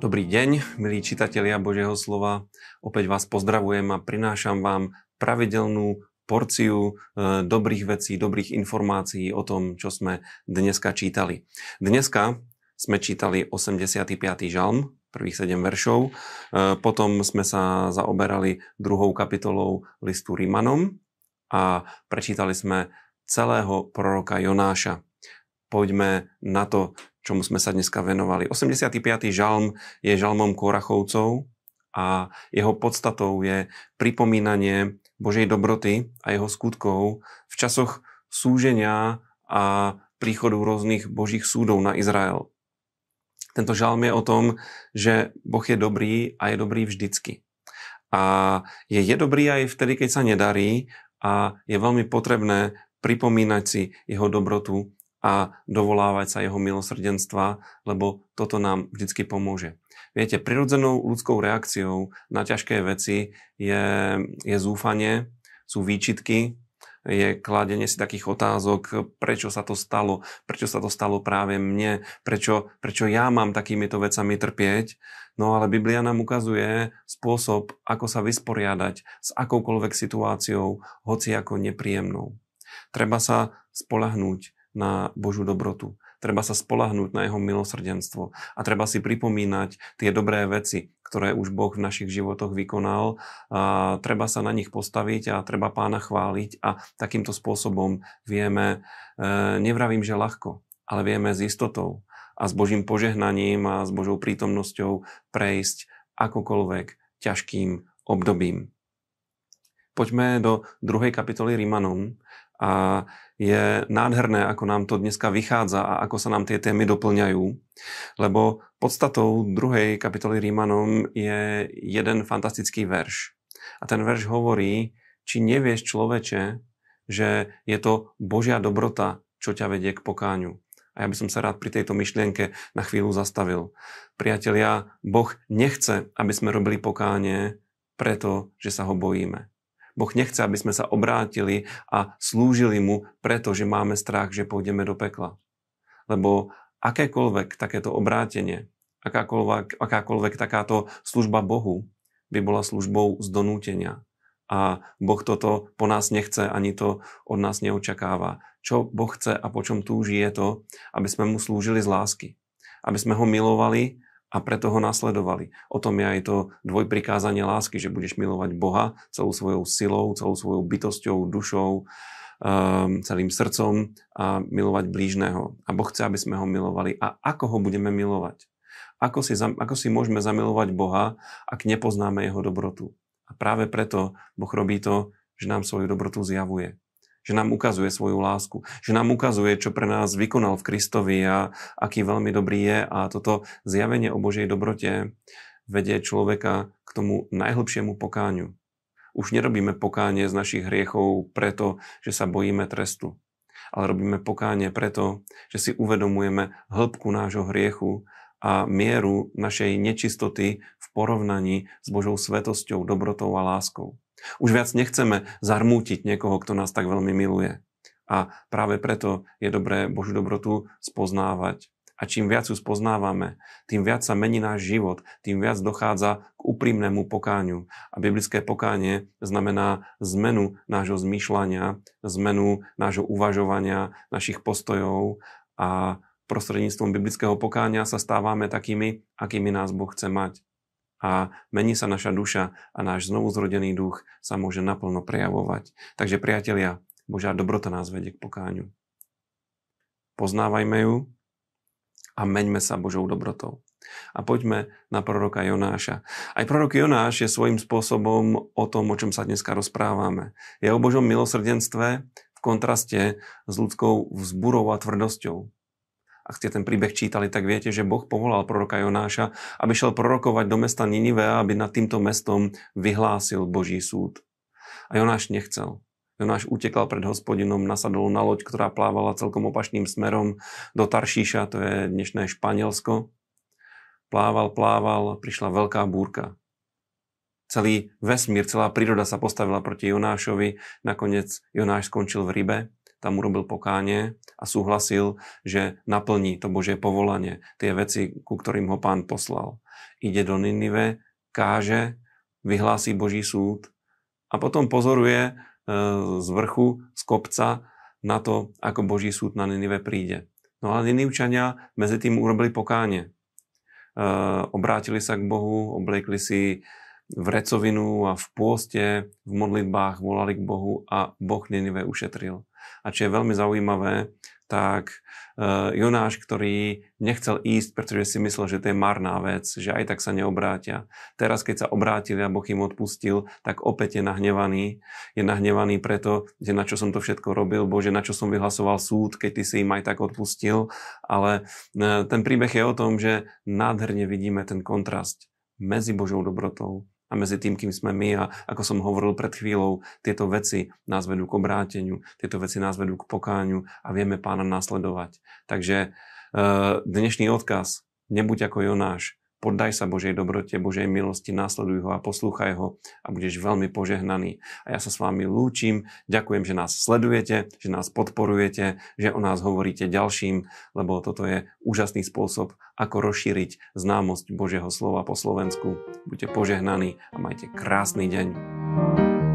Dobrý deň, milí čitatelia Božieho slova. Opäť vás pozdravujem a prinášam vám pravidelnú porciu dobrých vecí, dobrých informácií o tom, čo sme dneska čítali. Dneska sme čítali 85. žalm, prvých 7 veršov. Potom sme sa zaoberali 2. kapitolou listu Rimanom a prečítali sme celého proroka Jonáša. Poďme na to, čomu sme sa dneska venovali. 85. žalm je žalmom Korachovcov a jeho podstatou je pripomínanie Božej dobroty a jeho skutkov v časoch súženia a príchodu rôznych Božích súdov na Izrael. Tento žalm je o tom, že Boh je dobrý a je dobrý vždycky. A je dobrý aj vtedy, keď sa nedarí a je veľmi potrebné pripomínať si jeho dobrotu a dovolávať sa jeho milosrdenstva, lebo toto nám vždycky pomôže. Viete, prirodzenou ľudskou reakciou na ťažké veci je zúfanie, sú výčitky, je kladenie si takých otázok, prečo sa to stalo práve mne, prečo ja mám takýmito vecami trpieť. No ale Biblia nám ukazuje spôsob, ako sa vysporiadať s akoukoľvek situáciou, hoci ako nepríjemnou. Treba sa spoľahnúť na Božiu dobrotu. Treba sa spoľahnúť na jeho milosrdenstvo a treba si pripomínať tie dobré veci, ktoré už Boh v našich životoch vykonal. A treba sa na nich postaviť a treba Pána chváliť a takýmto spôsobom vieme, nevravím, že ľahko, ale vieme s istotou a s Božím požehnaním a s Božou prítomnosťou prejsť akokoľvek ťažkým obdobím. Poďme do 2. kapitoly Rimanom. A je nádherné, ako nám to dneska vychádza a ako sa nám tie témy doplňajú. Lebo podstatou 2. kapitoly Rimanom je jeden fantastický verš. A ten verš hovorí, či nevieš, človeče, že je to Božia dobrota, čo ťa vedie k pokáňu. A ja by som sa rád pri tejto myšlienke na chvíľu zastavil. Priatelia, Boh nechce, aby sme robili pokánie, pretože sa ho bojíme. Boh nechce, aby sme sa obrátili a slúžili mu, pretože máme strach, že pôjdeme do pekla. Lebo akékoľvek takéto obrátenie, akákoľvek takáto služba Bohu by bola službou z donútenia. A Boh toto po nás nechce, ani to od nás neočakáva. Čo Boh chce a po čom túži je to, aby sme mu slúžili z lásky. Aby sme ho milovali a preto ho nasledovali. O tom je aj to dvojprikázanie lásky, že budeš milovať Boha celou svojou silou, celou svojou bytosťou, dušou, celým srdcom a milovať blížneho. A Boh chce, aby sme ho milovali. A ako ho budeme milovať? Ako si môžeme zamilovať Boha, ak nepoznáme jeho dobrotu? A práve preto Boh robí to, že nám svoju dobrotu zjavuje. Že nám ukazuje svoju lásku. Že nám ukazuje, čo pre nás vykonal v Kristovi a aký veľmi dobrý je. A toto zjavenie o Božej dobrote vedie človeka k tomu najhlbšiemu pokáňu. Už nerobíme pokánie z našich hriechov preto, že sa bojíme trestu. Ale robíme pokánie preto, že si uvedomujeme hĺbku nášho hriechu a mieru našej nečistoty v porovnaní s Božou svätosťou, dobrotou a láskou. Už viac nechceme zarmútiť niekoho, kto nás tak veľmi miluje. A práve preto je dobré Božiu dobrotu spoznávať. A čím viac ju spoznávame, tým viac sa mení náš život, tým viac dochádza k úprimnému pokáňu. A biblické pokánie znamená zmenu nášho zmýšľania, zmenu nášho uvažovania, našich postojov a prostredníctvom biblického pokáňa sa stávame takými, akými nás Boh chce mať. A mení sa naša duša a náš znovuzrodený duch sa môže naplno prejavovať. Takže priatelia, Božia dobrota nás vedie k pokáňu. Poznávajme ju a meňme sa Božou dobrotou. A poďme na proroka Jonáša. Aj prorok Jonáš je svojím spôsobom o tom, o čom sa dneska rozprávame. Je o Božom milosrdenstve v kontraste s ľudskou vzburou a tvrdosťou. Ak ste ten príbeh čítali, tak viete, že Boh povolal proroka Jonáša, aby šiel prorokovať do mesta Ninivea, aby nad týmto mestom vyhlásil Boží súd. A Jonáš nechcel. Jonáš utekal pred Hospodinom, nasadol na loď, ktorá plávala celkom opačným smerom do Taršíša, to je dnešné Španielsko. Plával, prišla veľká búrka. Celý vesmír, celá príroda sa postavila proti Jonášovi. Nakoniec Jonáš skončil v Ribe tam urobil pokánie a súhlasil, že naplní to Božie povolanie, tie veci, ku ktorým ho Pán poslal. Ide do Ninive, káže, vyhlási Boží súd a potom pozoruje z vrchu, z kopca na to, ako Boží súd na Ninive príde. No a Ninivčania medzi tým urobili pokánie. Obrátili sa k Bohu, obliekli si vrecovinu a v pôste, v modlitbách volali k Bohu a Boh Ninive ušetril. A čo je veľmi zaujímavé, tak Jonáš, ktorý nechcel ísť, pretože si myslel, že to je marná vec, že aj tak sa neobrátia. Teraz, keď sa obrátili a Boh im odpustil, tak opäť je nahnevaný. Je nahnevaný preto, že na čo som to všetko robil, Bože, na čo som vyhlasoval súd, keď ty si im aj tak odpustil. Ale ten príbeh je o tom, že nádherne vidíme ten kontrast medzi Božou dobrotou a medzi tým, kým sme my. A ako som hovoril pred chvíľou, tieto veci nás vedú k obráteniu, tieto veci nás vedú k pokáňu a vieme Pána nasledovať. Takže dnešný odkaz, nebuď ako Jonáš, poddaj sa Božej dobrote, Božej milosti, nasleduj ho a poslúchaj ho a budeš veľmi požehnaný. A ja sa s vami lúčim, ďakujem, že nás sledujete, že nás podporujete, že o nás hovoríte ďalším, lebo toto je úžasný spôsob, ako rozšíriť známosť Božieho slova po Slovensku. Buďte požehnaní a majte krásny deň.